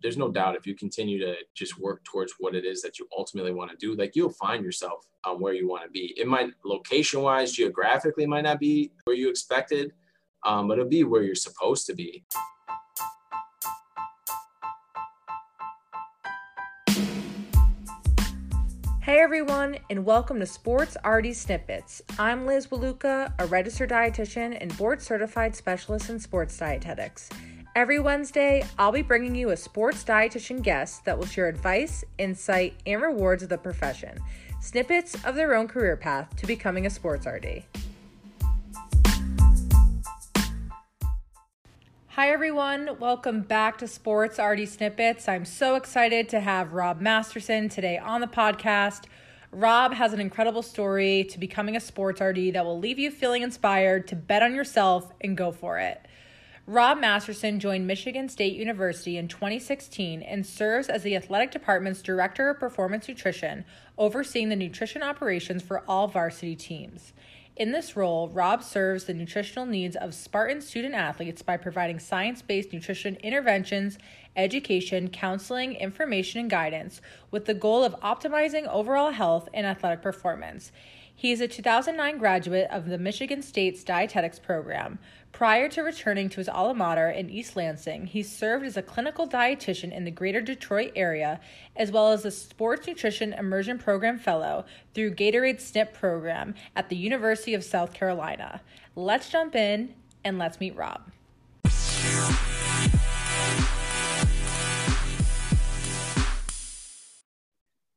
there's no doubt if you continue to just work towards what it is that you ultimately want to do, like you'll find yourself where you want to be. It might location wise, geographically might not be where you expected, but it'll be where you're supposed to be. Hey everyone, and welcome to Sports RD Snippets. I'm Liz Baluka, a registered dietitian and board certified specialist in sports dietetics. Every Wednesday, I'll be bringing you a sports dietitian guest that will share advice, insight, and rewards of the profession, snippets of their own career path to becoming a sports RD. Hi everyone, welcome back to Sports RD Snippets. I'm so excited to have Rob Masterson today on the podcast. Rob has an incredible story to becoming a sports RD that will leave you feeling inspired to bet on yourself and go for it. Rob Masterson joined Michigan State University in 2016 and serves as the athletic department's director of performance nutrition, overseeing the nutrition operations for all varsity teams. In this role, Rob serves the nutritional needs of Spartan student-athletes by providing science-based nutrition interventions, education, counseling, information, and guidance with the goal of optimizing overall health and athletic performance. He is a 2009 graduate of the Michigan State's dietetics program. Prior to returning to his alma mater in East Lansing, he served as a clinical dietitian in the greater Detroit area, as well as a sports nutrition immersion program fellow through Gatorade SNP program at the University of South Carolina. Let's jump in and let's meet Rob.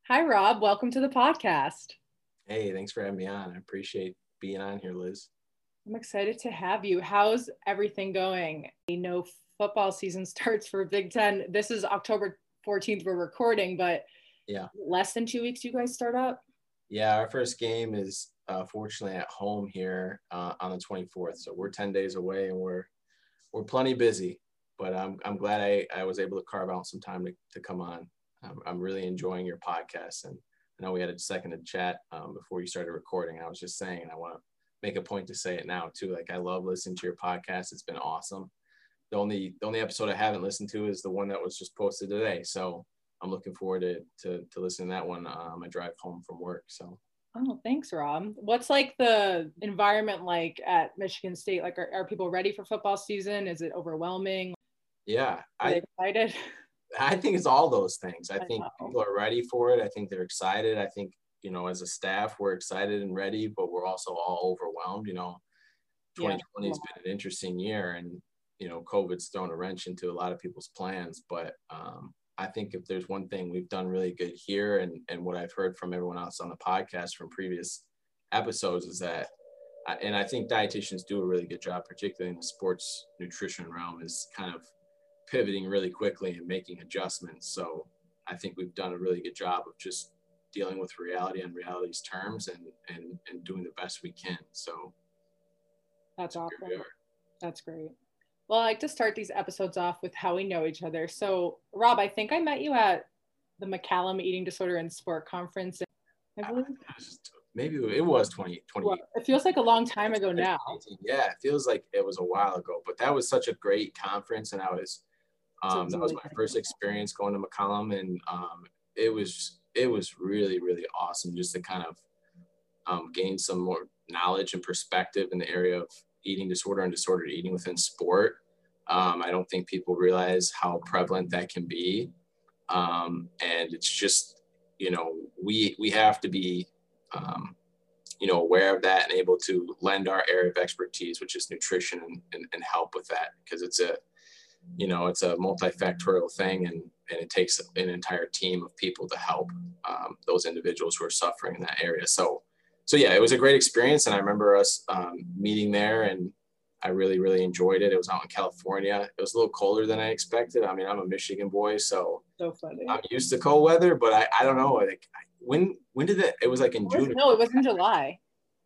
Hi, Rob. Welcome to the podcast. Hey, thanks for having me on. I appreciate being on here, Liz. I'm excited to have you. How's everything going? I know football season starts for Big Ten. This is October 14th we're recording, but yeah, less than 2 weeks you guys start up? Yeah, our first game is fortunately at home here on the 24th. So we're 10 days away and we're plenty busy, but I'm glad I was able to carve out some time to come on. I'm really enjoying your podcast, and I know we had a second to chat before you started recording. I was just saying, and I want to make a point to say it now too. Like, I love listening to your podcast. It's been awesome. The only episode I haven't listened to is the one that was just posted today. So I'm looking forward to listening to that one on my drive home from work. So. Oh, thanks, Rob. What's like the environment like at Michigan State? Like, are people ready for football season? Is it overwhelming? Yeah, excited. I think it's all those things. I think people are ready for it. I think they're excited. I think, you know, as a staff, we're excited and ready, but we're also all overwhelmed. You know, 2020 has been an interesting year, and, you know, COVID's thrown a wrench into a lot of people's plans. But I think if there's one thing we've done really good here, and what I've heard from everyone else on the podcast from previous episodes, is that, and I think dietitians do a really good job, particularly in the sports nutrition realm, is kind of pivoting really quickly and making adjustments. So I think we've done a really good job of just dealing with reality on reality's terms, and doing the best we can. So that's awesome. That's great. Well, I like to start these episodes off with how we know each other. So Rob, I think I met you at the McCallum Eating Disorder and Sport Conference. I believe maybe it was 2020. Well, it feels like a long time ago now. Yeah, it feels like it was a while ago, but that was such a great conference, and I was that was my first experience going to McCallum, and it was really, really awesome just to kind of gain some more knowledge and perspective in the area of eating disorder and disordered eating within sport. I don't think people realize how prevalent that can be. And it's just, you know, we have to be, you know, aware of that and able to lend our area of expertise, which is nutrition, and help with that, because it's a, you know, it's a multifactorial thing, and it takes an entire team of people to help those individuals who are suffering in that area. So yeah, it was a great experience, and I remember us meeting there, and I really, really enjoyed it. It was out in California. It was a little colder than I expected. I mean, I'm a Michigan boy, so funny. I'm used to cold weather, but I don't know. Like, when did that? It was like in June. No, it was in July.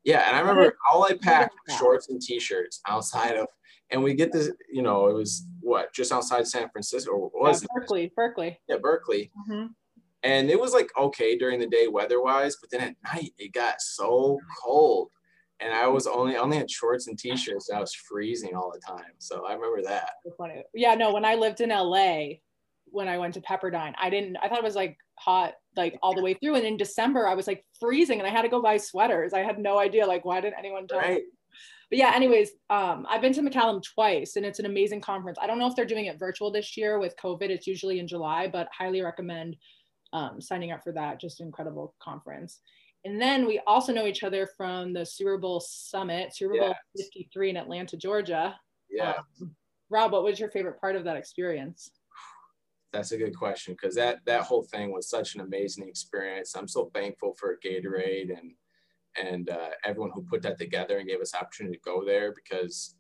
Yeah, and I remember all I packed was shorts and t-shirts outside of. And we get this, you know, it was just outside San Francisco, or was it? Berkeley. Yeah, Berkeley. Mm-hmm. And it was like, okay, during the day weather-wise, but then at night it got so cold. And I was only had shorts and t-shirts. I was freezing all the time. So I remember that. Yeah, no, when I lived in LA, when I went to Pepperdine. I thought it was like hot, like all the way through. And in December, I was like freezing and I had to go buy sweaters. I had no idea, like, why didn't anyone tell me? But yeah, anyways, I've been to McCallum twice and it's an amazing conference. I don't know if they're doing it virtual this year with COVID. It's usually in July, but highly recommend signing up for that. Just an incredible conference. And then we also know each other from the Super Bowl Summit, Super Bowl 53 in Atlanta, Georgia. Yeah. Rob, what was your favorite part of that experience? That's a good question, because that whole thing was such an amazing experience. I'm so thankful for Gatorade and everyone who put that together and gave us the opportunity to go there, because,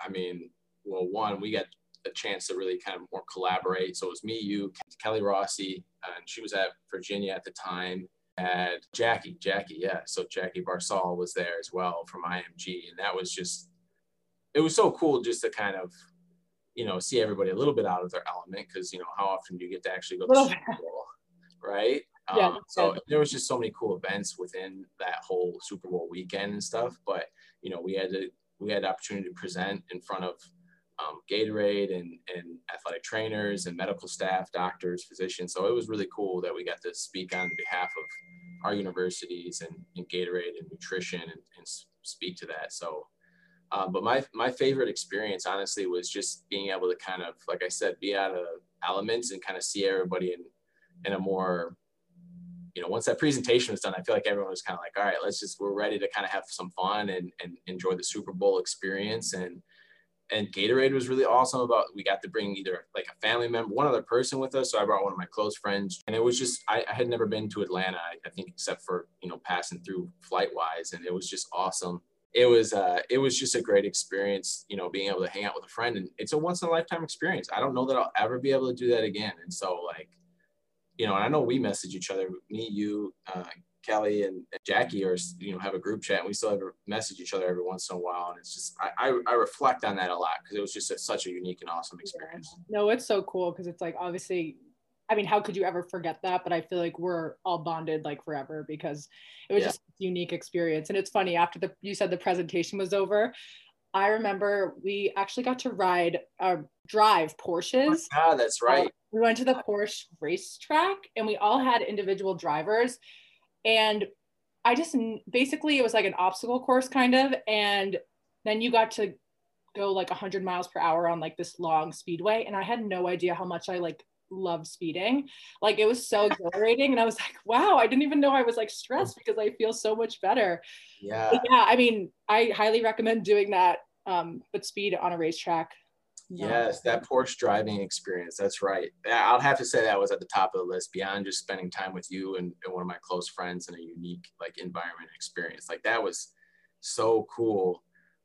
I mean, well, one, we got a chance to really kind of more collaborate. So it was me, you, Kelly Rossi, and she was at Virginia at the time, and Jackie, yeah. So Jackie Barsal was there as well from IMG, and that was just, it was so cool just to kind of, you know, see everybody a little bit out of their element, because, you know, how often do you get to actually go to Super Bowl, right? Yeah, so there was just so many cool events within that whole Super Bowl weekend and stuff. But, you know, we had the opportunity to present in front of Gatorade and athletic trainers and medical staff, doctors, physicians. So it was really cool that we got to speak on behalf of our universities and Gatorade and nutrition and speak to that. So, but my favorite experience, honestly, was just being able to kind of, like I said, be out of elements and kind of see everybody in a more, you know, once that presentation was done, I feel like everyone was kind of like, all right, we're ready to kind of have some fun and enjoy the Super Bowl experience. And Gatorade was really awesome about, we got to bring either like a family member, one other person with us. So I brought one of my close friends, and it was just, I had never been to Atlanta, I think, except for, you know, passing through flight wise. And it was just awesome. It was just a great experience, you know, being able to hang out with a friend, and it's a once in a lifetime experience. I don't know that I'll ever be able to do that again. And so, like, you know, and I know we message each other, me, you, Kelly and Jackie, or, you know, have a group chat, and we still have to message each other every once in a while. And it's just, I reflect on that a lot, because it was just such a unique and awesome experience. Yeah. No, it's so cool, because it's like, obviously, I mean, how could you ever forget that? But I feel like we're all bonded like forever, because it was just a unique experience. And it's funny, after you said the presentation was over, I remember we actually got to drive Porsches. Ah, that's right. We went to the Porsche racetrack, and we all had individual drivers. And I just, basically, it was like an obstacle course kind of. And then you got to go like 100 miles per hour on like this long speedway. And I had no idea how much I like loved speeding. Like, it was so exhilarating. And I was like, wow, I didn't even know I was like stressed, because I feel so much better. Yeah. But yeah. I mean, I highly recommend doing that. But speed on a racetrack. Yes, that Porsche driving experience. That's right. I'll have to say that was at the top of the list, beyond just spending time with you and one of my close friends in a unique like environment experience. Like, that was so cool.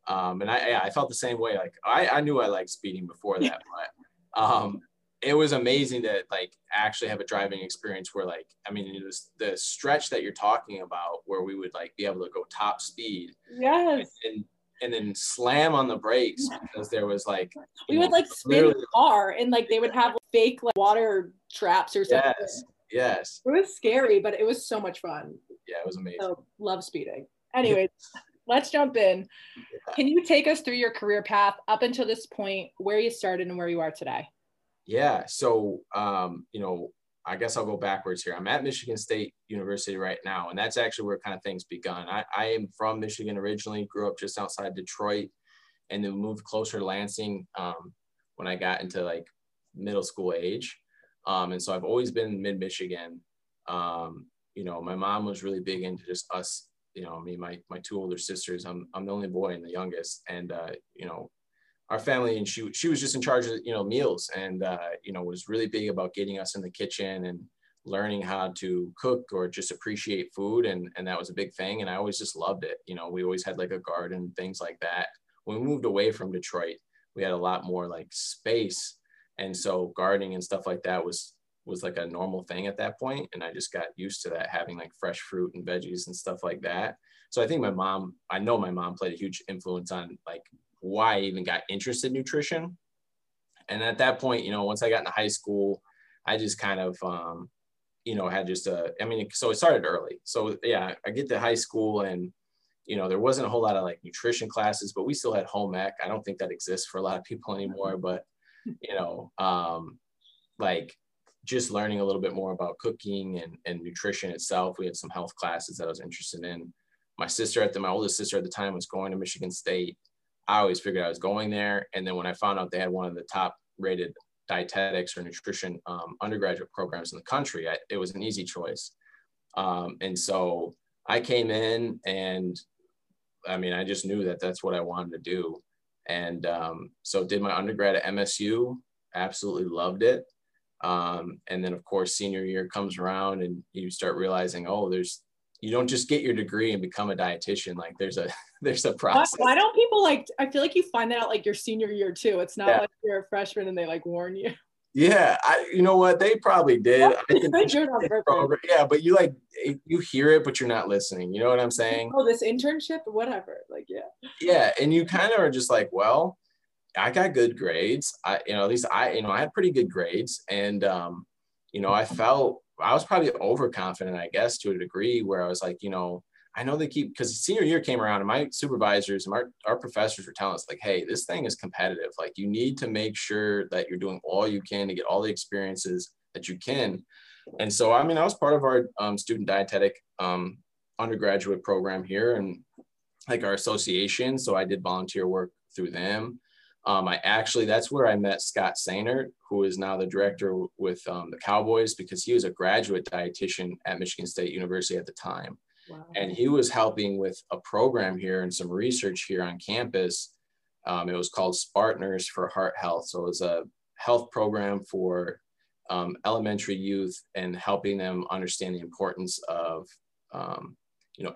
And I felt the same way. Like, I knew I liked speeding before that, but it was amazing to like actually have a driving experience where, like, I mean, it was the stretch that you're talking about where we would like be able to go top speed. Yes. And then slam on the brakes, because there was like, we would like spin the car, and like they would have like fake like water traps or something. Yes. It was scary, but it was so much fun. Yeah, it was amazing. So, love speeding. Anyways, let's jump in. Yeah. Can you take us through your career path up until this point, where you started and where you are today? Yeah. So, you know, I guess I'll go backwards here. I'm at Michigan State University right now, and that's actually where kind of things begun. I am from Michigan originally, grew up just outside Detroit, and then moved closer to Lansing when I got into like middle school age. And so I've always been mid-Michigan. You know, my mom was really big into just us, you know, me, my two older sisters. I'm the only boy and the youngest, and, you know, our family, and she was just in charge of, you know, meals, and, you know, was really big about getting us in the kitchen and learning how to cook or just appreciate food. And that was a big thing. And I always just loved it. You know, we always had like a garden, things like that. When we moved away from Detroit, we had a lot more like space. And so gardening and stuff like that was like a normal thing at that point. And I just got used to that, having like fresh fruit and veggies and stuff like that. So I think I know my mom played a huge influence on like why I even got interested in nutrition. And at that point, you know, once I got into high school, I just kind of, you know, had just so it started early. So yeah, I get to high school, and, you know, there wasn't a whole lot of like nutrition classes, but we still had home ec. I don't think that exists for a lot of people anymore, but, you know, like just learning a little bit more about cooking and nutrition itself. We had some health classes that I was interested in. My oldest sister at the time was going to Michigan State. I always figured I was going there. And then when I found out they had one of the top rated dietetics or nutrition undergraduate programs in the country, it was an easy choice. And so I came in and I mean, I just knew that that's what I wanted to do. And so did my undergrad at MSU, absolutely loved it. And then of course, senior year comes around and you start realizing, oh, you don't just get your degree and become a dietitian. Like there's a process. Why don't people I feel like you find that out like your senior year too. It's not like you're a freshman and they like warn you. Yeah. You know what? They probably did. Yeah. But you hear it, but you're not listening. You know what I'm saying? Oh, this internship, whatever. Like, yeah. Yeah. And you kind of are just like, well, I got good grades. I had pretty good grades. And, I was probably overconfident, I guess, to a degree where I was like, I know because senior year came around and my supervisors and our professors were telling us like, hey, this thing is competitive. Like you need to make sure that you're doing all you can to get all the experiences that you can. And so, I mean, I was part of our student dietetic undergraduate program here and like our association. So I did volunteer work through them. That's where I met Scott Sainert, who is now the director with the Cowboys, because he was a graduate dietitian at Michigan State University at the time. Wow. And he was helping with a program here and some research here on campus. It was called Spartans for Heart Health. So it was a health program for elementary youth and helping them understand the importance of,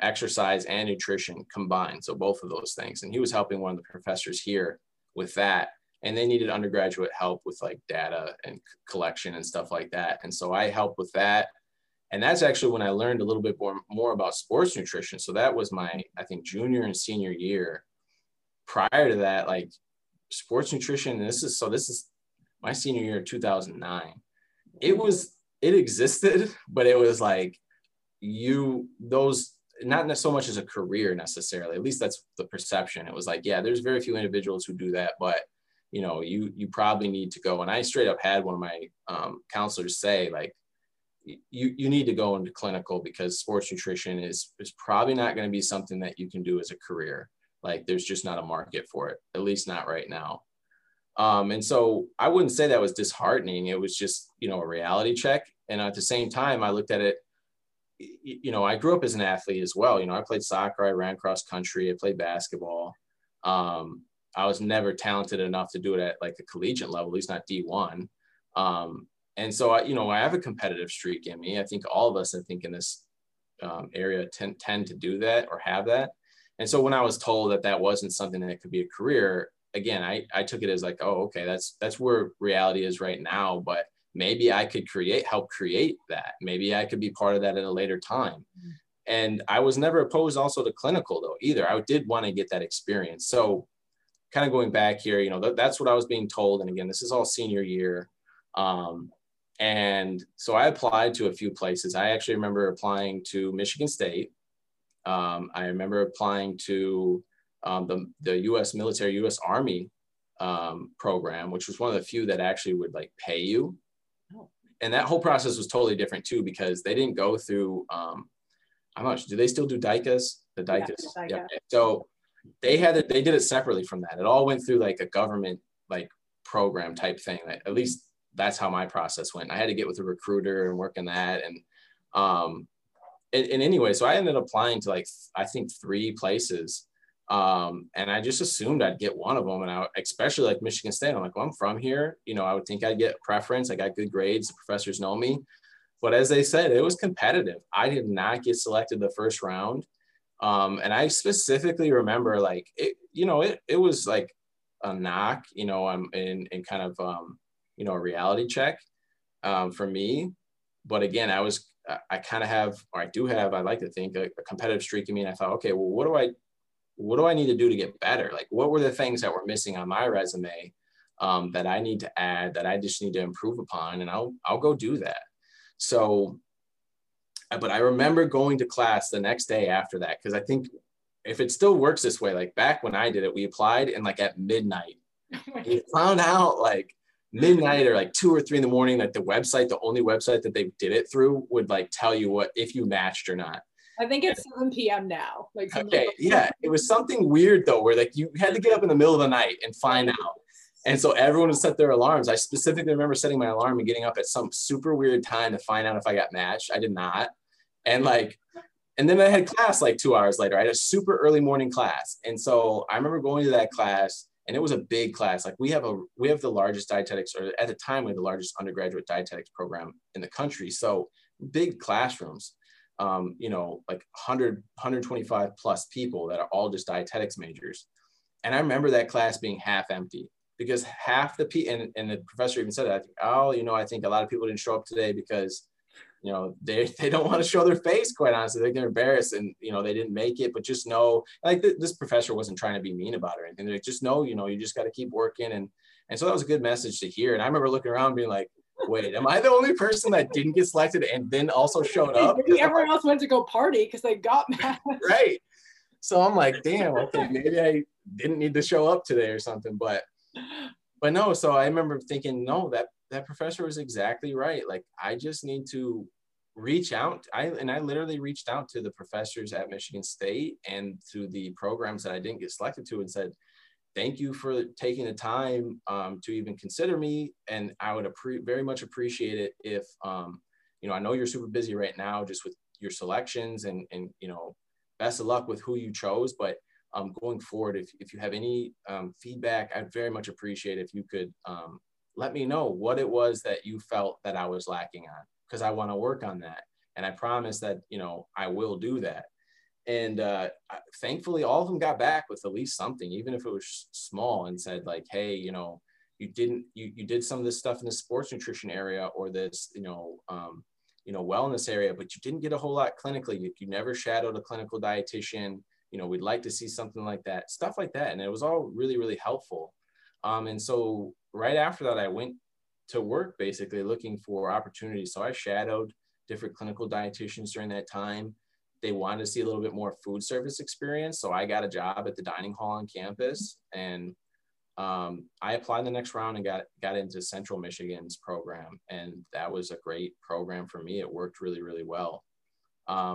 exercise and nutrition combined. So both of those things. And he was helping one of the professors here with that. And they needed undergraduate help with like data and collection and stuff like that. And so I helped with that. And that's actually when I learned a little bit more about sports nutrition. So that was my, I think, junior and senior year. Prior to that, like sports nutrition, this is my senior year, 2009. It existed, but it was like not so much as a career necessarily, at least that's the perception. It was like, yeah, there's very few individuals who do that, but you probably need to go. And I straight up had one of my counselors say like, you need to go into clinical because sports nutrition is probably not going to be something that you can do as a career. Like there's just not a market for it, at least not right now. And so I wouldn't say that was disheartening. It was just, a reality check. And at the same time, I looked at it, I grew up as an athlete as well. I played soccer, I ran cross country, I played basketball. I was never talented enough to do it at like the collegiate level, at least not D1. And so, I have a competitive streak in me. I think all of us, in this area tend to do that or have that. And so when I was told that wasn't something that could be a career, again, I took it as like, oh, okay, that's where reality is right now. But maybe I could help create that. Maybe I could be part of that at a later time. And I was never opposed also to clinical though either. I did want to get that experience. So kind of going back here, that's what I was being told. And again, this is all senior year. And so I applied to a few places. I actually remember applying to Michigan State. I remember applying to the U.S. military, U.S. Army program, which was one of the few that actually would like pay you. And that whole process was totally different too, because they didn't go through, how much do they still do DICAS? The DICAS. Yeah, DICA. Yeah. So they did it separately from that. It all went through like a government, like program type thing. Like, at least that's how my process went. I had to get with a recruiter and work in that. And anyway, so I ended up applying to like, I think 3 places. And I just assumed I'd get one of them. And especially like Michigan State, I'm like, well, I'm from here. I would think I'd get preference. I got good grades. The professors know me. But as they said, it was competitive. I did not get selected the first round. And I specifically remember like, it was like a knock, I'm in kind of, a reality check for me. But again, I like to think a competitive streak in me. And I thought, okay, well, what do I need to do to get better? Like, what were the things that were missing on my resume that I need to add, that I just need to improve upon? And I'll go do that. So, but I remember going to class the next day after that, because I think if it still works this way, like back when I did it, we applied and like at midnight, we found out like midnight or like 2 or 3 in the morning, like the website, the only website that they did it through would like tell you what, if you matched or not. I think it's 7 p.m. now. Like, okay, yeah. It was something weird though, where like you had to get up in the middle of the night and find out. And so everyone would set their alarms. I specifically remember setting my alarm and getting up at some super weird time to find out if I got matched. I did not. And like, and then I had class like 2 hours later. I had a super early morning class. And so I remember going to that class, and it was a big class. Like we have the largest dietetics, or at the time we had the largest undergraduate dietetics program in the country. So big classrooms. You know, like 100, 125 plus people that are all just dietetics majors. And I remember that class being half empty because half the people, and the professor even said that, oh, you know, I think a lot of people didn't show up today because, you know, they don't want to show their face, quite honestly. Like they're embarrassed and, you know, they didn't make it, but just know, like this professor wasn't trying to be mean about it or anything. They're like, just know, you know, you just got to keep working. And so that was a good message to hear. And I remember looking around being like, wait, am I the only person that didn't get selected and then also showed up? Maybe everyone else went to go party because they got mad. Right. So I'm like, damn, okay, maybe I didn't need to show up today or something. But no, so I remember thinking, no, that professor was exactly right. Like, I just need to reach out. I literally reached out to the professors at Michigan State and to the programs that I didn't get selected to and said, thank you for taking the time to even consider me. And I would very much appreciate it if, you know, I know you're super busy right now just with your selections and you know, best of luck with who you chose. But going forward, if you have any feedback, I'd very much appreciate if you could let me know what it was that you felt that I was lacking on, because I want to work on that. And I promise that, you know, I will do that. And thankfully, all of them got back with at least something, even if it was small, and said like, hey, you know, you did some of this stuff in the sports nutrition area or this, you know, wellness area, but you didn't get a whole lot clinically. If you never shadowed a clinical dietitian, you know, we'd like to see something like that, stuff like that. And it was all really, really helpful. And so right after that, I went to work basically looking for opportunities. So I shadowed different clinical dietitians during that time. They wanted to see a little bit more food service experience. So I got a job at the dining hall on campus, and I applied the next round and got into Central Michigan's program. And that was a great program for me. It worked really, really well.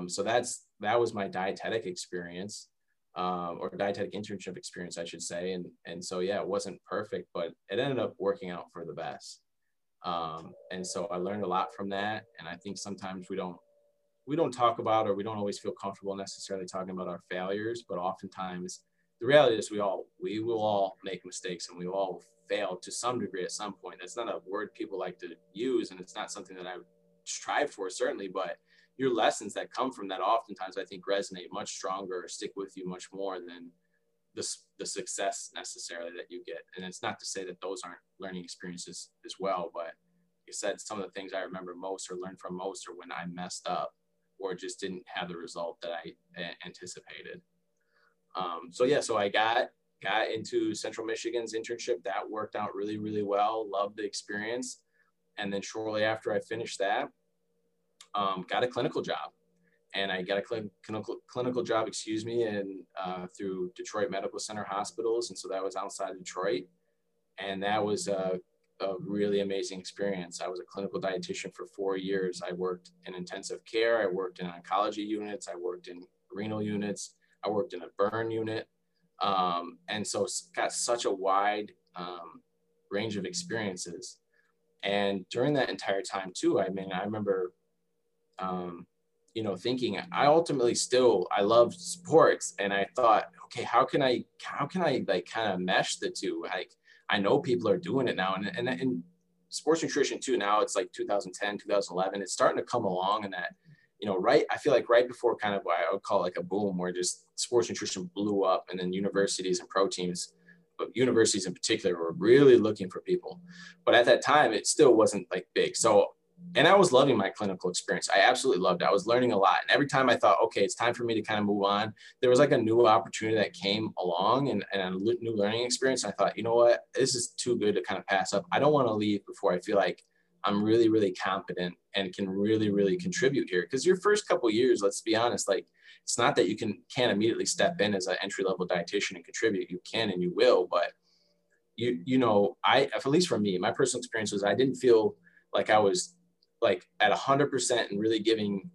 So that was my dietetic experience or dietetic internship experience, I should say. And so, yeah, it wasn't perfect, but it ended up working out for the best. And so I learned a lot from that. And I think sometimes we don't talk about, or we don't always feel comfortable necessarily talking about our failures, but oftentimes the reality is we will all make mistakes, and we all fail to some degree at some point. That's not a word people like to use, and it's not something that I strive for certainly, but your lessons that come from that oftentimes I think resonate much stronger or stick with you much more than the success necessarily that you get. And it's not to say that those aren't learning experiences as well, but like I said, some of the things I remember most or learned from most are when I messed up or just didn't have the result that I anticipated. So yeah, so I got into Central Michigan's internship. That worked out really, really well. Loved the experience. And then shortly after I finished that, got a clinical job. And I got a clinical job, and through Detroit Medical Center hospitals. And so that was outside Detroit. And that was a really amazing experience. I was a clinical dietitian for 4 years. I worked in intensive care. I worked in oncology units. I worked in renal units. I worked in a burn unit. And so got such a wide range of experiences. And during that entire time too, I mean, I remember, you know, thinking I loved sports, and I thought, okay, how can I like kind of mesh the two? Like, I know people are doing it now, and sports nutrition too. Now it's like 2010, 2011. It's starting to come along, and that, you know, right. I feel like right before kind of what I would call like a boom, where just sports nutrition blew up, and then universities and pro teams, but universities in particular were really looking for people. But at that time, it still wasn't like big. So, and I was loving my clinical experience. I absolutely loved it. I was learning a lot, and every time I thought, okay, it's time for me to kind of move on, there was like a new opportunity that came along and a new learning experience. And I thought, you know what, this is too good to kind of pass up. I don't want to leave before I feel like I'm really, really competent and can really, really contribute here. Because your first couple of years, let's be honest, like it's not that you can't immediately step in as an entry-level dietitian and contribute. You can and you will, but you know, at least for me, my personal experience was I didn't feel like I was like at 100% and really giving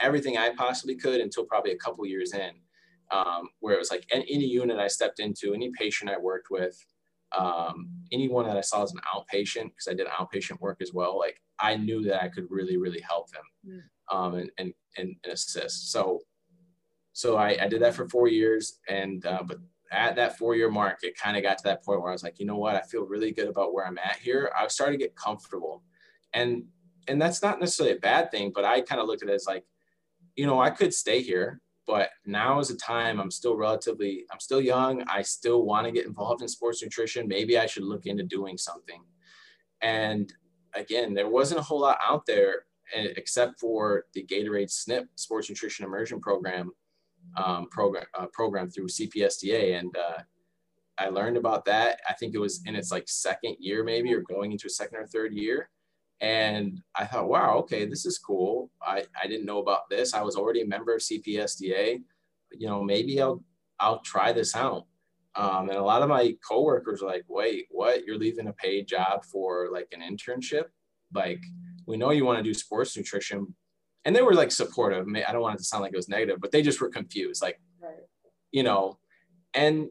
everything I possibly could until probably a couple years in, where it was like any unit I stepped into, any patient I worked with, anyone that I saw as an outpatient, because I did outpatient work as well, like I knew that I could really, really help them and assist. So I did that for 4 years, and but at that 4-year mark, it kind of got to that point where I was like, you know what, I feel really good about where I'm at here. I started to get comfortable, and that's not necessarily a bad thing, but I kind of looked at it as like, you know, I could stay here, but now is the time. I'm still young. I still want to get involved in sports nutrition. Maybe I should look into doing something. And again, there wasn't a whole lot out there except for the Gatorade SNP sports nutrition immersion program through CPSDA. And I learned about that. I think it was in its like second year, maybe, or going into a second or third year. And I thought, wow, okay, this is cool. I didn't know about this. I was already a member of CPSDA. You know, maybe I'll try this out. And a lot of my coworkers were like, wait, what? You're leaving a paid job for like an internship? Like, we know you want to do sports nutrition. And they were like supportive. I don't want it to sound like it was negative, but they just were confused. Like, you know, and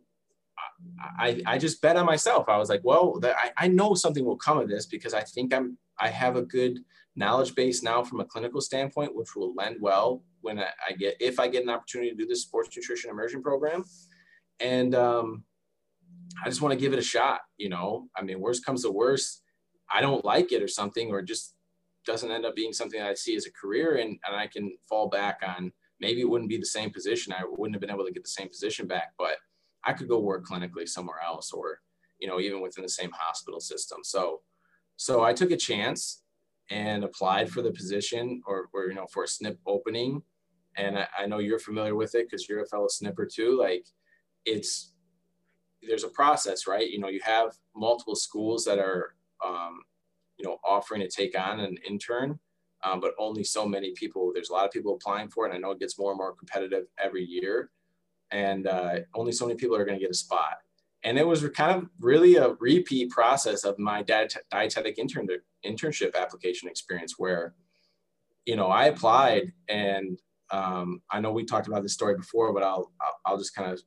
I just bet on myself. I was like, well, I know something will come of this, because I think I have a good knowledge base now from a clinical standpoint, which will lend well when if I get an opportunity to do this sports nutrition immersion program. And I just want to give it a shot. You know, I mean, worst comes to worst, I don't like it or something, or just doesn't end up being something that I see as a career, and I can fall back on. Maybe it wouldn't be the same position. I wouldn't have been able to get the same position back, but I could go work clinically somewhere else, or, you know, even within the same hospital system. So I took a chance and applied for the position, or you know, for a SNP opening. And I know you're familiar with it because you're a fellow SNPper too. Like, there's a process, right? You know, you have multiple schools that are, you know, offering to take on an intern, but only so many people. There's a lot of people applying for it. And I know it gets more and more competitive every year. And only so many people are going to get a spot. And it was kind of really a repeat process of my dietetic internship application experience, where, you know, I applied, and I know we talked about this story before, but I'll just kind of,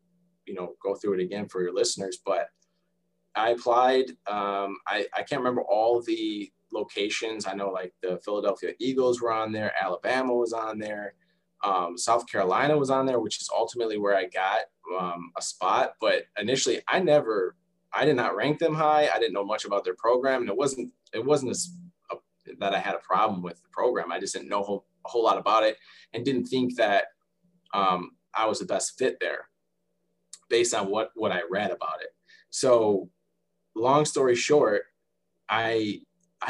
you know, go through it again for your listeners. But I applied. I can't remember all the locations. I know like the Philadelphia Eagles were on there. Alabama was on there. South Carolina was on there, which is ultimately where I got a spot. But initially, I did not rank them high. I didn't know much about their program, and it wasn't that I had a problem with the program. I just didn't know a whole lot about it, and didn't think that I was the best fit there, based on what I read about it. So, long story short, I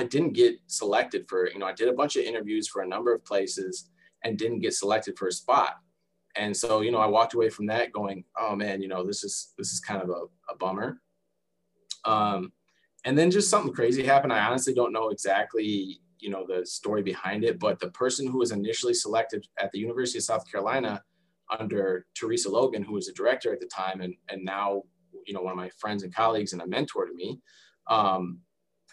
didn't get selected for. You know, I did a bunch of interviews for a number of places, and didn't get selected for a spot. And so, you know, I walked away from that going, oh man, you know, this is kind of a bummer. And then just something crazy happened. I honestly don't know exactly, you know, the story behind it, but the person who was initially selected at the University of South Carolina under Teresa Logan, who was the director at the time, and now, you know, one of my friends and colleagues and a mentor to me,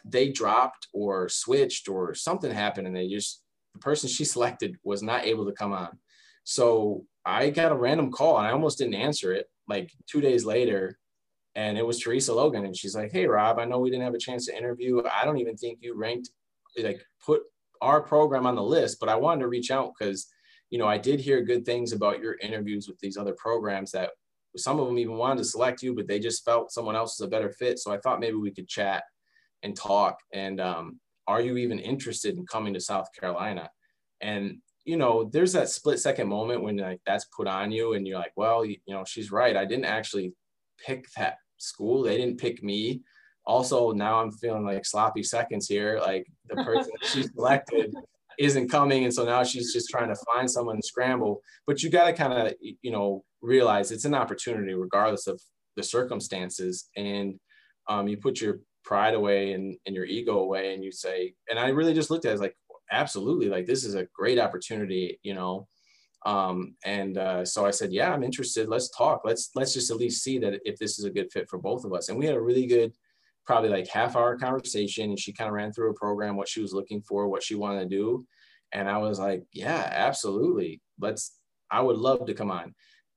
they dropped or switched or something happened, and the person she selected was not able to come on. So I got a random call, and I almost didn't answer it like 2 days later. And it was Teresa Logan. And she's like, hey, Rob, I know we didn't have a chance to interview. I don't even think you put our program on the list, but I wanted to reach out because, you know, I did hear good things about your interviews with these other programs that some of them even wanted to select you, but they just felt someone else was a better fit. So I thought maybe we could chat and talk. And, are you even interested in coming to South Carolina? And, you know, there's that split second moment when like that's put on you and you're like, well, you know, she's right. I didn't actually pick that school. They didn't pick me. Also, now I'm feeling like sloppy seconds here. Like the person she selected isn't coming. And so now she's just trying to find someone to scramble. But you got to kind of, you know, realize it's an opportunity regardless of the circumstances. And you put your pride away and your ego away, and you say, and I really just looked at it as like, absolutely, like this is a great opportunity, you know, So I said, yeah, I'm interested. Let's talk. Let's just at least see that if this is a good fit for both of us. And we had a really good, probably like half-hour conversation. And she kind of ran through her program, what she was looking for, what she wanted to do. And I was like, yeah, absolutely. I would love to come on.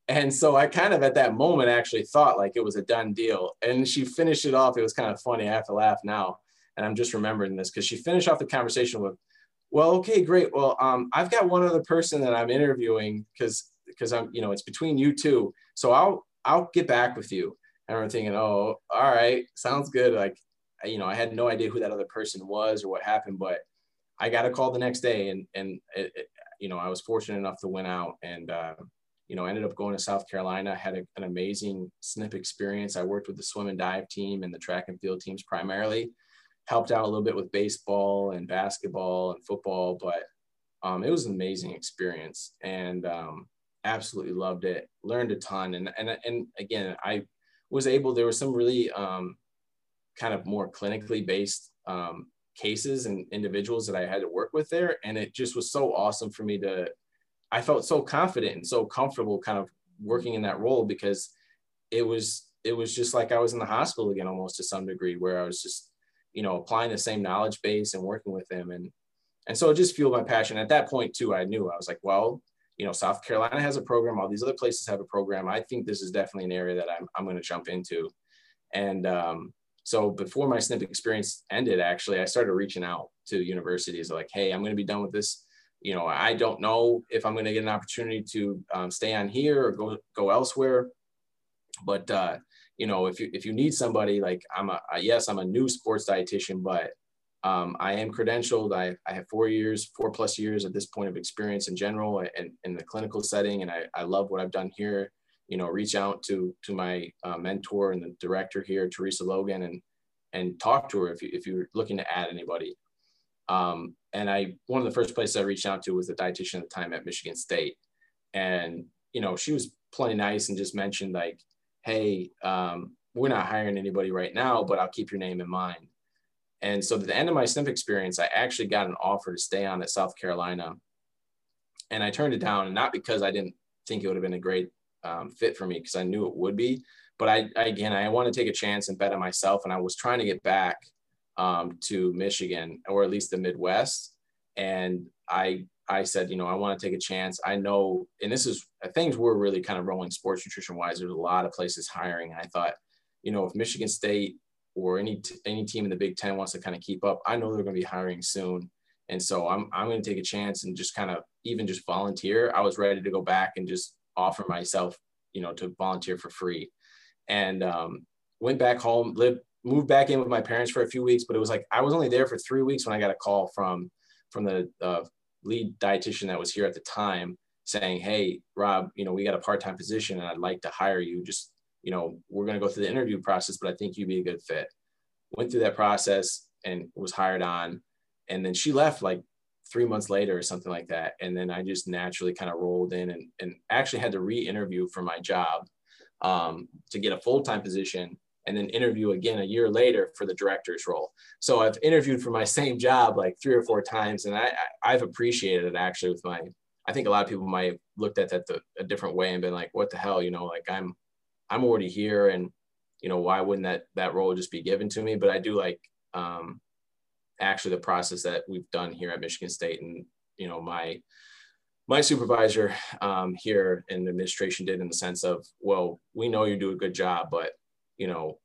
And so I kind of at that moment actually thought like it was a done deal. And she finished it off. It was kind of funny. I have to laugh now. And I'm just remembering this because she finished off the conversation with, well, okay, great. Well, I've got one other person that I'm interviewing because I'm, you know, it's between you two. So I'll get back with you. And I'm thinking, oh, all right, sounds good. Like, you know, I had no idea who that other person was or what happened, but I got a call the next day and you know, I was fortunate enough to win out and, you know, ended up going to South Carolina, had an amazing SNP experience. I worked with the swim and dive team and the track and field teams primarily. Helped out a little bit with baseball and basketball and football, but it was an amazing experience and absolutely loved it. Learned a ton. And again, I was able, there were some really kind of more clinically based cases and individuals that I had to work with there. And it just was so awesome for me to, I felt so confident and so comfortable kind of working in that role because it was just like I was in the hospital again, almost to some degree, where I was just, you know, applying the same knowledge base and working with them. And so it just fueled my passion. At that point too, I knew, I was like, well, you know, South Carolina has a program, all these other places have a program. I think this is definitely an area that I'm going to jump into. And so before my SNP experience ended, actually, I started reaching out to universities like, hey, I'm going to be done with this. You know, I don't know if I'm going to get an opportunity to stay on here or go elsewhere, but you know, if you need somebody, like I'm a new sports dietitian, but I am credentialed. I have 4 years, 4+ years at this point of experience in general and in the clinical setting. And I love what I've done here, you know, reach out to my mentor and the director here, Teresa Logan, and talk to her if you're looking to add anybody. One of the first places I reached out to was the dietitian at the time at Michigan State. And, you know, she was plenty nice and just mentioned like, hey, we're not hiring anybody right now, but I'll keep your name in mind. And so at the end of my SNP experience, I actually got an offer to stay on at South Carolina. And I turned it down, and not because I didn't think it would have been a great fit for me, because I knew it would be, but I want to take a chance and bet on myself. And I was trying to get back to Michigan, or at least the Midwest. And I said, you know, I want to take a chance. I know, and this is, things were really kind of rolling sports nutrition wise. There's a lot of places hiring. And I thought, you know, if Michigan State or any team in the Big Ten wants to kind of keep up, I know they're going to be hiring soon. And so I'm going to take a chance and just kind of even just volunteer. I was ready to go back and just offer myself, you know, to volunteer for free. And went back home, moved back in with my parents for a few weeks, but it was like, I was only there for 3 weeks when I got a call from the lead dietitian that was here at the time saying, hey, Rob, you know, we got a part-time position and I'd like to hire you. Just, you know, we're going to go through the interview process, but I think you'd be a good fit. Went through that process and was hired on. And then she left like 3 months later or something like that. And then I just naturally kind of rolled in and actually had to re-interview for my job to get a full-time position, and then interview again a year later for the director's role. So I've interviewed for my same job like 3 or 4 times, and I've appreciated it actually with my, I think a lot of people might have looked at that a different way and been like, what the hell, you know, like I'm already here and, you know, why wouldn't that role just be given to me? But I do like actually the process that we've done here at Michigan State, and, you know, my supervisor here in the administration did, in the sense of, well, we know you do a good job, but you know,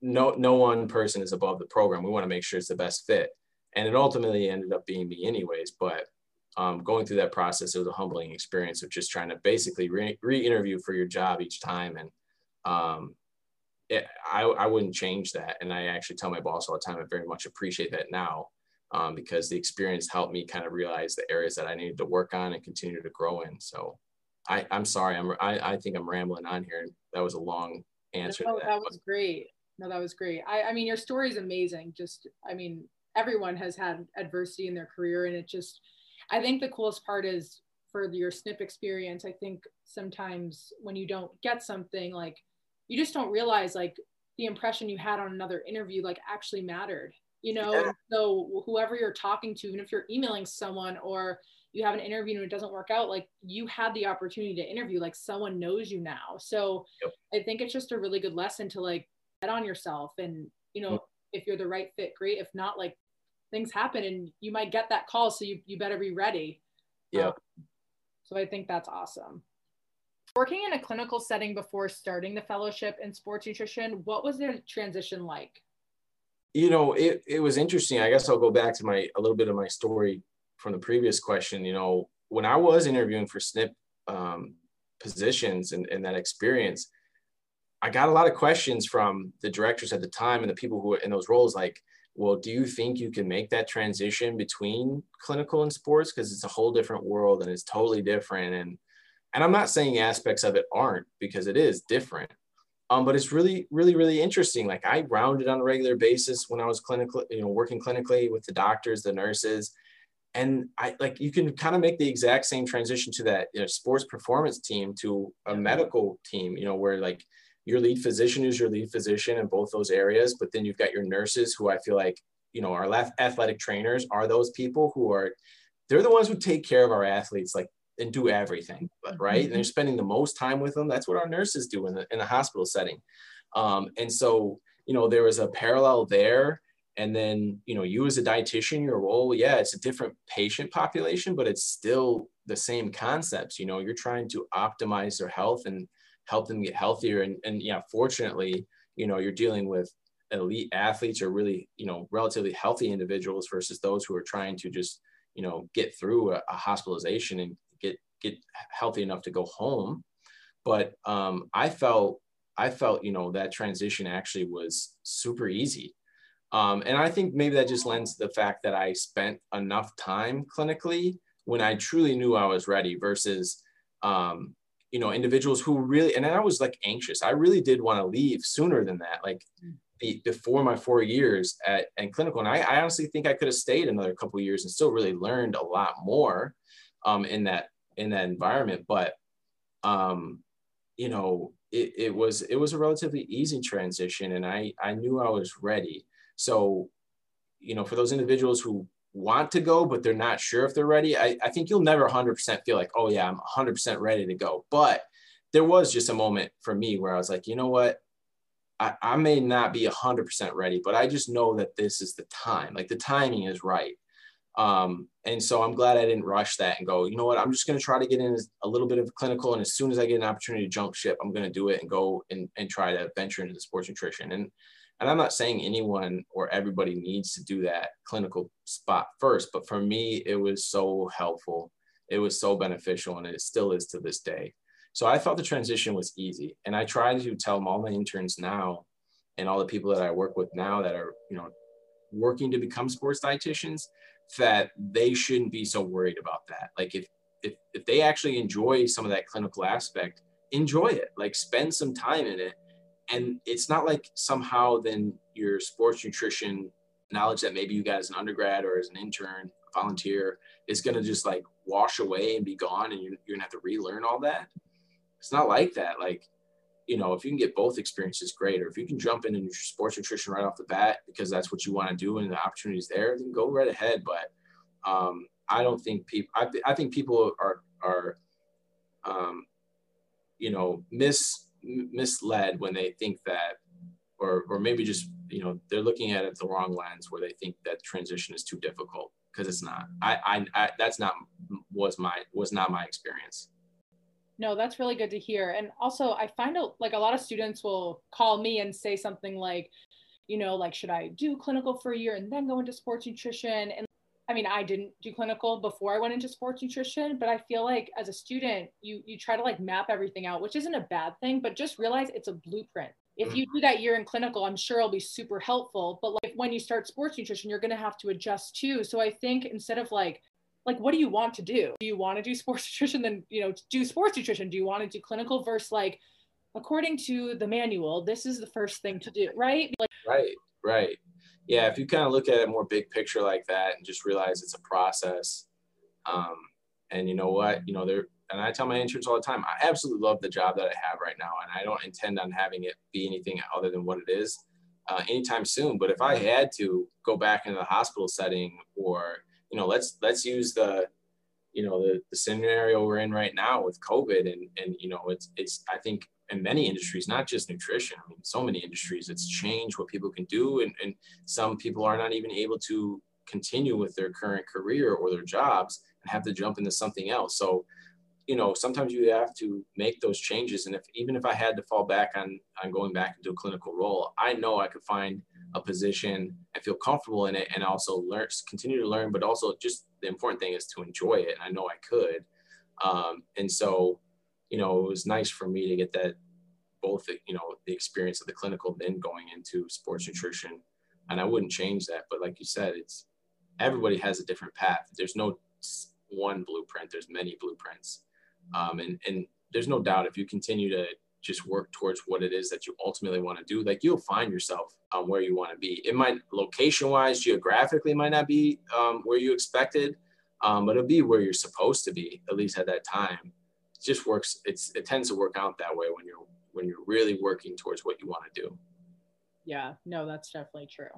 no one person is above the program. We want to make sure it's the best fit. And it ultimately ended up being me anyways, but going through that process, it was a humbling experience of just trying to basically re-interview for your job each time. And I wouldn't change that. And I actually tell my boss all the time, I very much appreciate that now because the experience helped me kind of realize the areas that I needed to work on and continue to grow in. So I'm sorry, I think I'm rambling on here. That was a long answer. No, that was great. No, that was great. I mean, your story is amazing. Just, I mean, everyone has had adversity in their career, and it just, I think the coolest part is for your SNP experience. I think sometimes when you don't get something, like, you just don't realize like the impression you had on another interview like actually mattered, you know. Yeah. So whoever you're talking to, even if you're emailing someone or you have an interview and it doesn't work out, like you had the opportunity to interview, like someone knows you now. So I think it's just a really good lesson to like bet on yourself. And, you know, if you're the right fit, great. If not, like things happen and you might get that call. So you better be ready. Yeah. So I think that's awesome. Working in a clinical setting before starting the fellowship in sports nutrition, what was the transition like? You know, it was interesting. I guess I'll go back to a little bit of my story from the previous question. You know, when I was interviewing for SNP positions and that experience, I got a lot of questions from the directors at the time and the people who were in those roles, like, well, do you think you can make that transition between clinical and sports? Because it's a whole different world and it's totally different. And I'm not saying aspects of it aren't, because it is different. But it's really, really, really interesting. Like I rounded on a regular basis when I was clinical, you know, working clinically with the doctors, the nurses, and I like, you can kind of make the exact same transition to that, you know, sports performance team to a medical team, you know, where like your lead physician is your lead physician in both those areas, but then you've got your nurses who I feel like, you know, our athletic trainers are those people who are, they're the ones who take care of our athletes, like, and do everything, right? And they're spending the most time with them. That's what our nurses do in the hospital setting. And so, you know, there was a parallel there. And then, you know, you as a dietitian, your role, yeah, it's a different patient population, but it's still the same concepts. You know, you're trying to optimize their health and help them get healthier. And yeah, fortunately, you know, you're dealing with elite athletes or really, you know, relatively healthy individuals versus those who are trying to just, you know, get through a hospitalization and get healthy enough to go home. But I felt, you know, that transition actually was super easy. And I think maybe that just lends to the fact that I spent enough time clinically when I truly knew I was ready versus, you know, individuals who really, and I was like anxious. I really did want to leave sooner than that, like before my 4 years at clinical. And I honestly think I could have stayed another couple of years and still really learned a lot more in that environment. But, you know, it was a relatively easy transition and I knew I was ready. So, you know, for those individuals who want to go, but they're not sure if they're ready, I think you'll never 100% feel like, oh yeah, I'm 100% ready to go. But there was just a moment for me where I was like, you know what, I may not be 100% ready, but I just know that this is the time, like the timing is right. And so I'm glad I didn't rush that and go, you know what, I'm just going to try to get in a little bit of clinical. And as soon as I get an opportunity to jump ship, I'm going to do it and go and try to venture into the sports nutrition. And I'm not saying anyone or everybody needs to do that clinical spot first, but for me, it was so helpful. It was so beneficial and it still is to this day. So I felt the transition was easy. And I try to tell all my interns now and all the people that I work with now that are, you know, working to become sports dietitians, that they shouldn't be so worried about that. Like if they actually enjoy some of that clinical aspect, enjoy it, like spend some time in it. And it's not like somehow then your sports nutrition knowledge that maybe you got as an undergrad or as an intern, volunteer, is going to just like wash away and be gone and you're going to have to relearn all that. It's not like that. Like, you know, if you can get both experiences, great. Or if you can jump into sports nutrition right off the bat because that's what you want to do and the opportunity's there, then go right ahead. But I don't think people, I think people are you know, misled when they think that, or maybe just, you know, they're looking at it the wrong lens where they think that transition is too difficult, because it's not. That's not my experience. No, that's really good to hear. And also I find out like a lot of students will call me and say something like, you know, like, should I do clinical for a year and then go into sports nutrition? And I mean, I didn't do clinical before I went into sports nutrition, but I feel like as a student, you try to like map everything out, which isn't a bad thing, but just realize it's a blueprint. If you do that year in clinical, I'm sure it'll be super helpful. But like when you start sports nutrition, you're going to have to adjust too. So I think instead of like, what do you want to do? Do you want to do sports nutrition? Then, you know, do sports nutrition. Do you want to do clinical versus like, according to the manual, this is the first thing to do, right? Like, right. Yeah. If you kind of look at it more big picture like that and just realize it's a process. And you know what, you know, and I tell my interns all the time, I absolutely love the job that I have right now. And I don't intend on having it be anything other than what it is anytime soon. But if I had to go back into the hospital setting or, you know, let's use the, you know, the scenario we're in right now with COVID, and you know, it's I think in many industries, not just nutrition, I mean, so many industries, it's changed what people can do, and some people are not even able to continue with their current career or their jobs and have to jump into something else. So, you know, sometimes you have to make those changes. And if, even if I had to fall back on going back into a clinical role, I know I could find a position and feel comfortable in it, and also learn, continue to learn, but also just the important thing is to enjoy it. And I know I could. And so, you know, it was nice for me to get that, both, you know, the experience of the clinical, then going into sports nutrition. And I wouldn't change that, but like you said, it's, everybody has a different path. There's no one blueprint, there's many blueprints. And there's no doubt if you continue to just work towards what it is that you ultimately want to do, like you'll find yourself where you want to be. It might, location wise, geographically might not be where you expected, but it'll be where you're supposed to be, at least at that time. It just works. It tends to work out that way when you're really working towards what you want to do. Yeah, no, that's definitely true.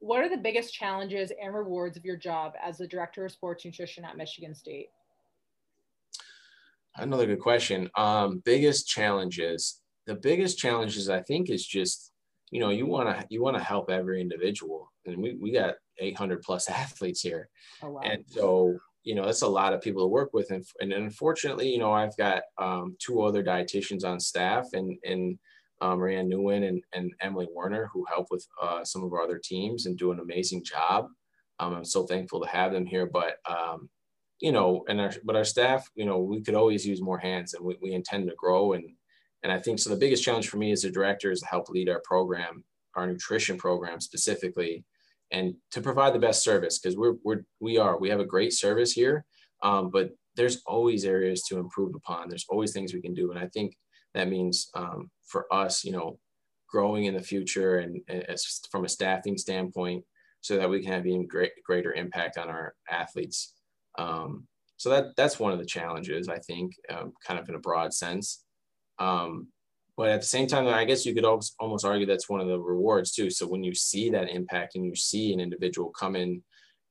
What are the biggest challenges and rewards of your job as the director of sports nutrition at Michigan State? Another good question. Biggest challenges. The biggest challenges, I think, is just, you know, you want to help every individual, and we got 800 plus athletes here. Oh, wow. And so, you know, that's a lot of people to work with. And unfortunately, you know, I've got two other dietitians on staff, and Marianne Nguyen and Emily Werner, who help with some of our other teams and do an amazing job. I'm so thankful to have them here, but you know, but our staff, you know, we could always use more hands, and we intend to grow. And I think, so the biggest challenge for me as a director is to help lead our program, our nutrition program specifically, and to provide the best service, because we have a great service here, but there's always areas to improve upon. There's always things we can do. And I think that means for us, you know, growing in the future and as from a staffing standpoint, so that we can have even greater impact on our athletes. So that's one of the challenges, I think, kind of in a broad sense. But at the same time, I guess you could almost argue that's one of the rewards too. So when you see that impact and you see an individual come in,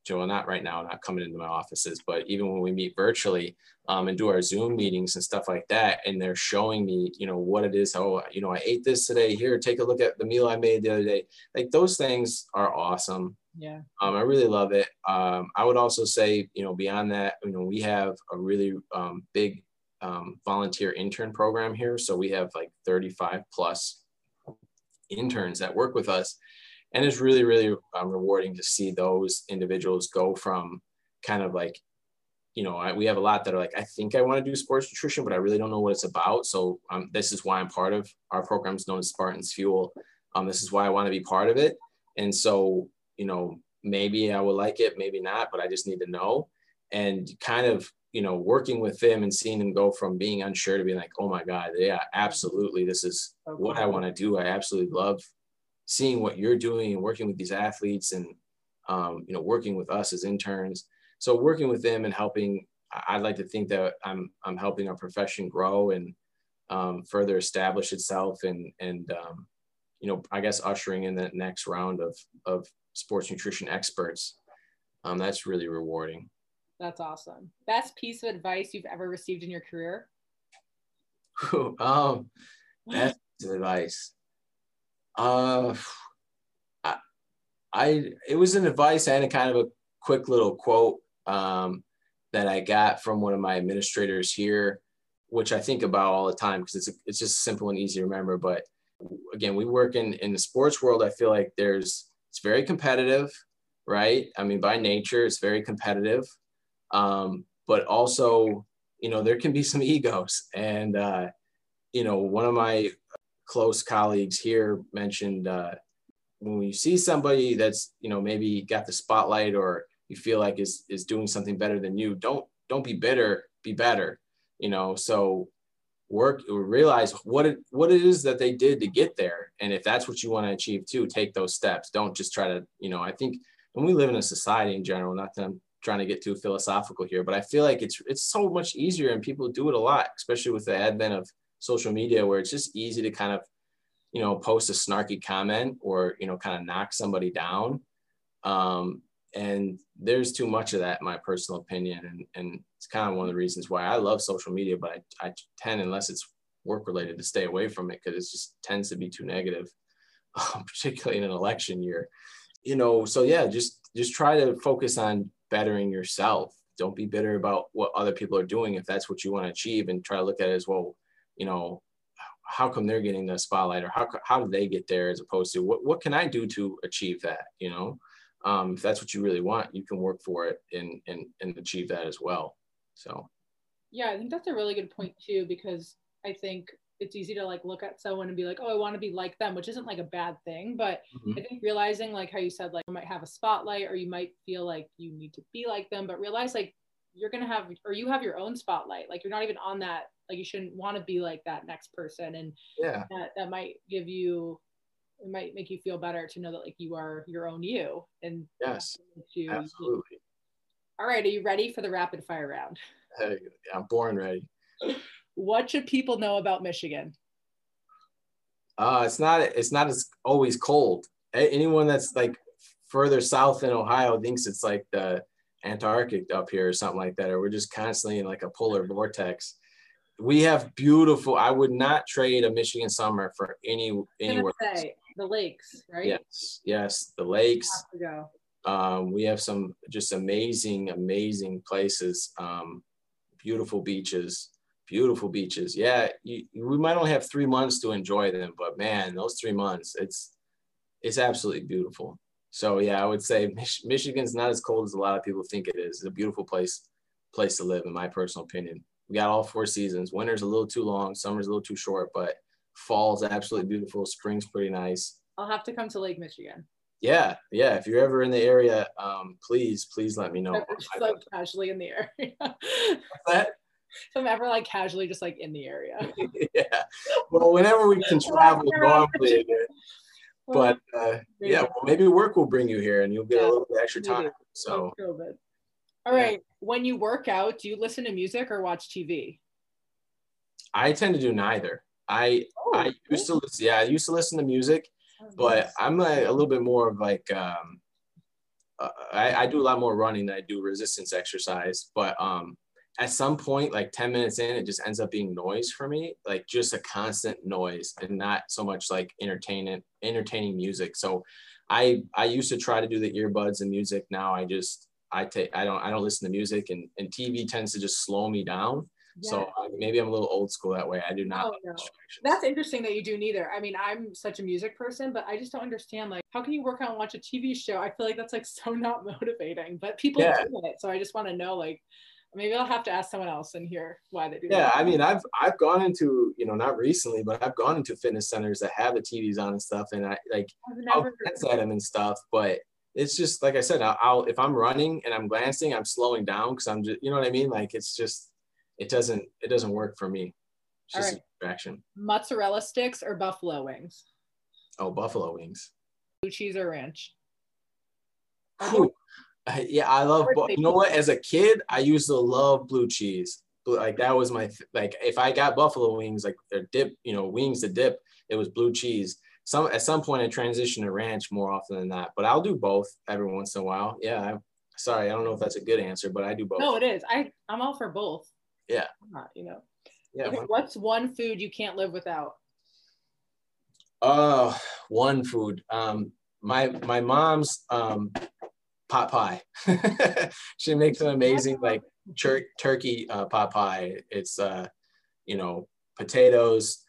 well, not right now, not coming into my offices, but even when we meet virtually and do our Zoom meetings and stuff like that, and they're showing me, you know, what it is, oh, you know, I ate this today, here, take a look at the meal I made the other day. Like, those things are awesome. Yeah. I really love it. I would also say, you know, beyond that, you know, we have a really big volunteer intern program here. So we have like 35 plus interns that work with us. And it's really, really rewarding to see those individuals go from kind of like, you know, we have a lot that are like, I think I want to do sports nutrition, but I really don't know what it's about. So this is why I'm part of our program, is known as Spartans Fuel. This is why I want to be part of it. And so, you know, maybe I will like it, maybe not, but I just need to know. And kind of, you know, working with them and seeing them go from being unsure to being like, oh my God, yeah, absolutely. This is what I want to do. I absolutely love seeing what you're doing and working with these athletes, and, you know, working with us as interns. So working with them and helping, I'd like to think that I'm helping our profession grow and further establish itself, and you know, I guess ushering in that next round of sports nutrition experts. That's really rewarding. That's awesome. Best piece of advice you've ever received in your career? Best piece of advice. It was an advice and a kind of a quick little quote that I got from one of my administrators here, which I think about all the time because it's just simple and easy to remember. But again, we work in the sports world. I feel like it's very competitive, right? I mean, by nature, it's very competitive. But also, you know, there can be some egos, and, you know, one of my close colleagues here mentioned when you see somebody that's, you know, maybe got the spotlight or you feel like is doing something better than you, don't be bitter, be better, you know. So realize what it is that they did to get there, and if that's what you want to achieve too, take those steps. Don't just try to, you know, I think when we live in a society in general, not that I'm trying to get too philosophical here, but I feel like it's so much easier, and people do it a lot, especially with the advent of social media, where it's just easy to kind of, you know, post a snarky comment or, you know, kind of knock somebody down. And there's too much of that, in my personal opinion. And it's kind of one of the reasons why I love social media, but I tend, unless it's work related, to stay away from it, because it just tends to be too negative, particularly in an election year. You know, so yeah, just try to focus on bettering yourself. Don't be bitter about what other people are doing if that's what you want to achieve, and try to look at it as, well, you know, how come they're getting the spotlight, or how do they get there, as opposed to what can I do to achieve that, you know? If that's what you really want, you can work for it and achieve that as well. So. Yeah, I think that's a really good point too, because I think it's easy to like look at someone and be like, oh, I want to be like them, which isn't like a bad thing. But I think realizing, like how you said, like you might have a spotlight, or you might feel like you need to be like them, but realize like you're going to have, or you have your own spotlight. Like you're not even on that. Like you shouldn't want to be like that next person. And yeah, that might give you, it might make you feel better to know that like you are your own you. And yes, absolutely. All right, are you ready for the rapid fire round? Hey, I'm born ready. What should people know about Michigan? It's not as always cold. Anyone that's like further south in Ohio thinks it's like the Antarctic up here or something like that, or we're just constantly in like a polar vortex. We have beautiful, I would not trade a Michigan summer for anywhere. The lakes, right? Yes, the lakes. We have some just amazing places, beautiful beaches. Yeah, we might only have 3 months to enjoy them, but man, those 3 months, it's absolutely beautiful. So yeah, I would say Michigan's not as cold as a lot of people think it is. It's a beautiful place to live, in my personal opinion. We got all four seasons. Winter's a little too long, summer's a little too short, but fall's absolutely beautiful. Spring's pretty nice. I'll have to come to Lake Michigan. Yeah. If you're ever in the area, please let me know. I'm so casually in the area. What's that? If I'm ever like casually just like in the area. Yeah. Well, whenever we can travel, normally. But yeah, well, maybe work will bring you here, and you'll get a little bit extra time. So. All right. When you work out, do you listen to music or watch TV? I tend to do neither. I used to listen to music, but I'm a little bit more of like, I do a lot more running than I do resistance exercise. But at some point, like 10 minutes in, it just ends up being noise for me, like just a constant noise, and not so much like entertaining music. So I used to try to do the earbuds and music. Now I don't listen to music, and TV tends to just slow me down. Yes. So maybe I'm a little old school that way. I do not. Oh, no. That's interesting that you do neither. I mean, I'm such a music person, but I just don't understand, like, how can you work out and watch a TV show? I feel like that's like so not motivating, but people do it. So I just want to know, like, maybe I'll have to ask someone else and hear why they do that. Yeah, I mean, I've gone into, you know, not recently, but I've gone into fitness centers that have the TVs on and stuff, and I'll glance at them and stuff, but it's just, like I said, I'll if I'm running and I'm glancing, I'm slowing down, because I'm just, you know what I mean? Like, it's just, it doesn't work for me. It's just a distraction. Mozzarella sticks or buffalo wings? Oh, buffalo wings. Blue cheese or ranch? Yeah, I love, you know what, as a kid, I used to love blue cheese. Like, that was my, like, if I got buffalo wings, like, or dip, you know, wings to dip, it was blue cheese. At some point I transitioned to ranch more often than not, but I'll do both every once in a while. Yeah, sorry, I don't know if that's a good answer, but I do both. No, it is. I'm all for both. Yeah. Not, you know. Yeah. Okay, what's one food you can't live without? Oh, one food. My mom's pot pie. She makes an amazing like turkey pot pie. It's you know, potatoes,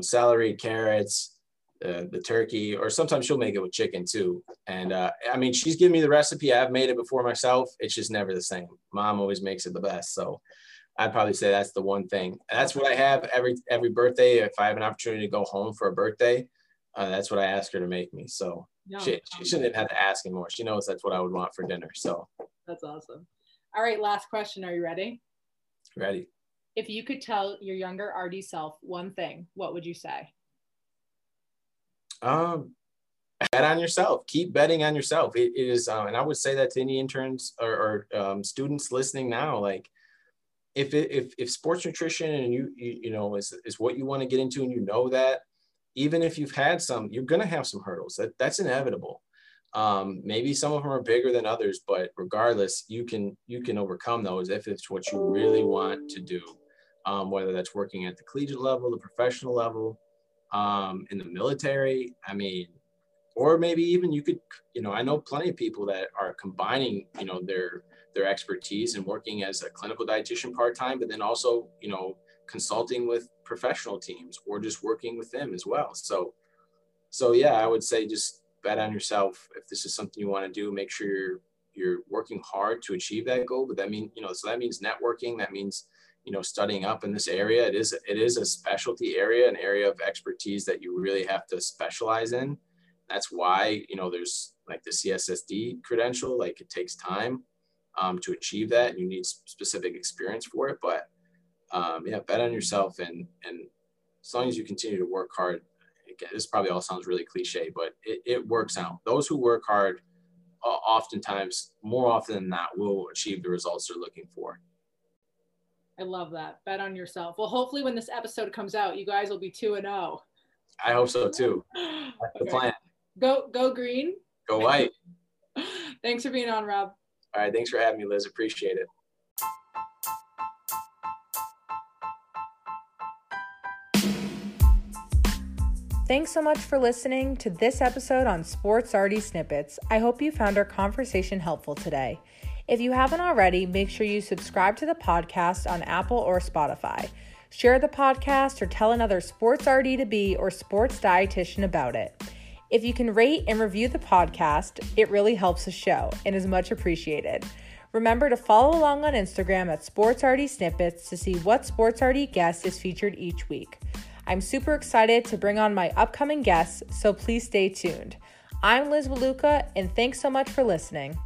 celery, carrots, the turkey, or sometimes she'll make it with chicken too. And I mean, she's given me the recipe. I've made it before myself. It's just never the same. Mom always makes it the best. So I'd probably say that's the one thing. That's what I have every birthday. If I have an opportunity to go home for a birthday, that's what I ask her to make me. So she shouldn't have had to ask anymore. She knows that's what I would want for dinner. So that's awesome. All right, last question. Are you ready? Ready. If you could tell your younger RD self one thing, what would you say? Bet on yourself. Keep betting on yourself. It is, and I would say that to any interns or students listening now. Like, if sports nutrition and you know is what you want to get into, and you know that, even if you've had some, you're gonna have some hurdles. That's inevitable. Maybe some of them are bigger than others, but regardless, you can overcome those if it's what you really want to do, whether that's working at the collegiate level, the professional level, in the military. I mean, or maybe even you could, I know plenty of people that are combining, their expertise and working as a clinical dietitian part-time, but then also, consulting with professional teams or just working with them as well. So yeah, I would say just bet on yourself. If this is something you want to do, make sure you're working hard to achieve that goal. But that means, so that means networking, that means, studying up in this area. It is a specialty area, an area of expertise that you really have to specialize in. That's why, there's like the CSSD credential, like it takes time to achieve that, and you need specific experience for it. But yeah, bet on yourself. And as long as you continue to work hard, again, this probably all sounds really cliche, but it works out. Those who work hard, oftentimes, more often than not, will achieve the results they're looking for. I love that. Bet on yourself. Well, hopefully when this episode comes out, you guys will be 2-0. I hope so too. That's the plan. Go green. Go white. Thanks for being on, Rob. All right. Thanks for having me, Liz. Appreciate it. Thanks so much for listening to this episode on Sports Arty Snippets. I hope you found our conversation helpful today. If you haven't already, make sure you subscribe to the podcast on Apple or Spotify. Share the podcast or tell another sports RD-to-be or sports dietitian about it. If you can rate and review the podcast, it really helps the show and is much appreciated. Remember to follow along on Instagram at Sports RD Snippets to see what Sports RD guest is featured each week. I'm super excited to bring on my upcoming guests, so please stay tuned. I'm Liz Baluka, and thanks so much for listening.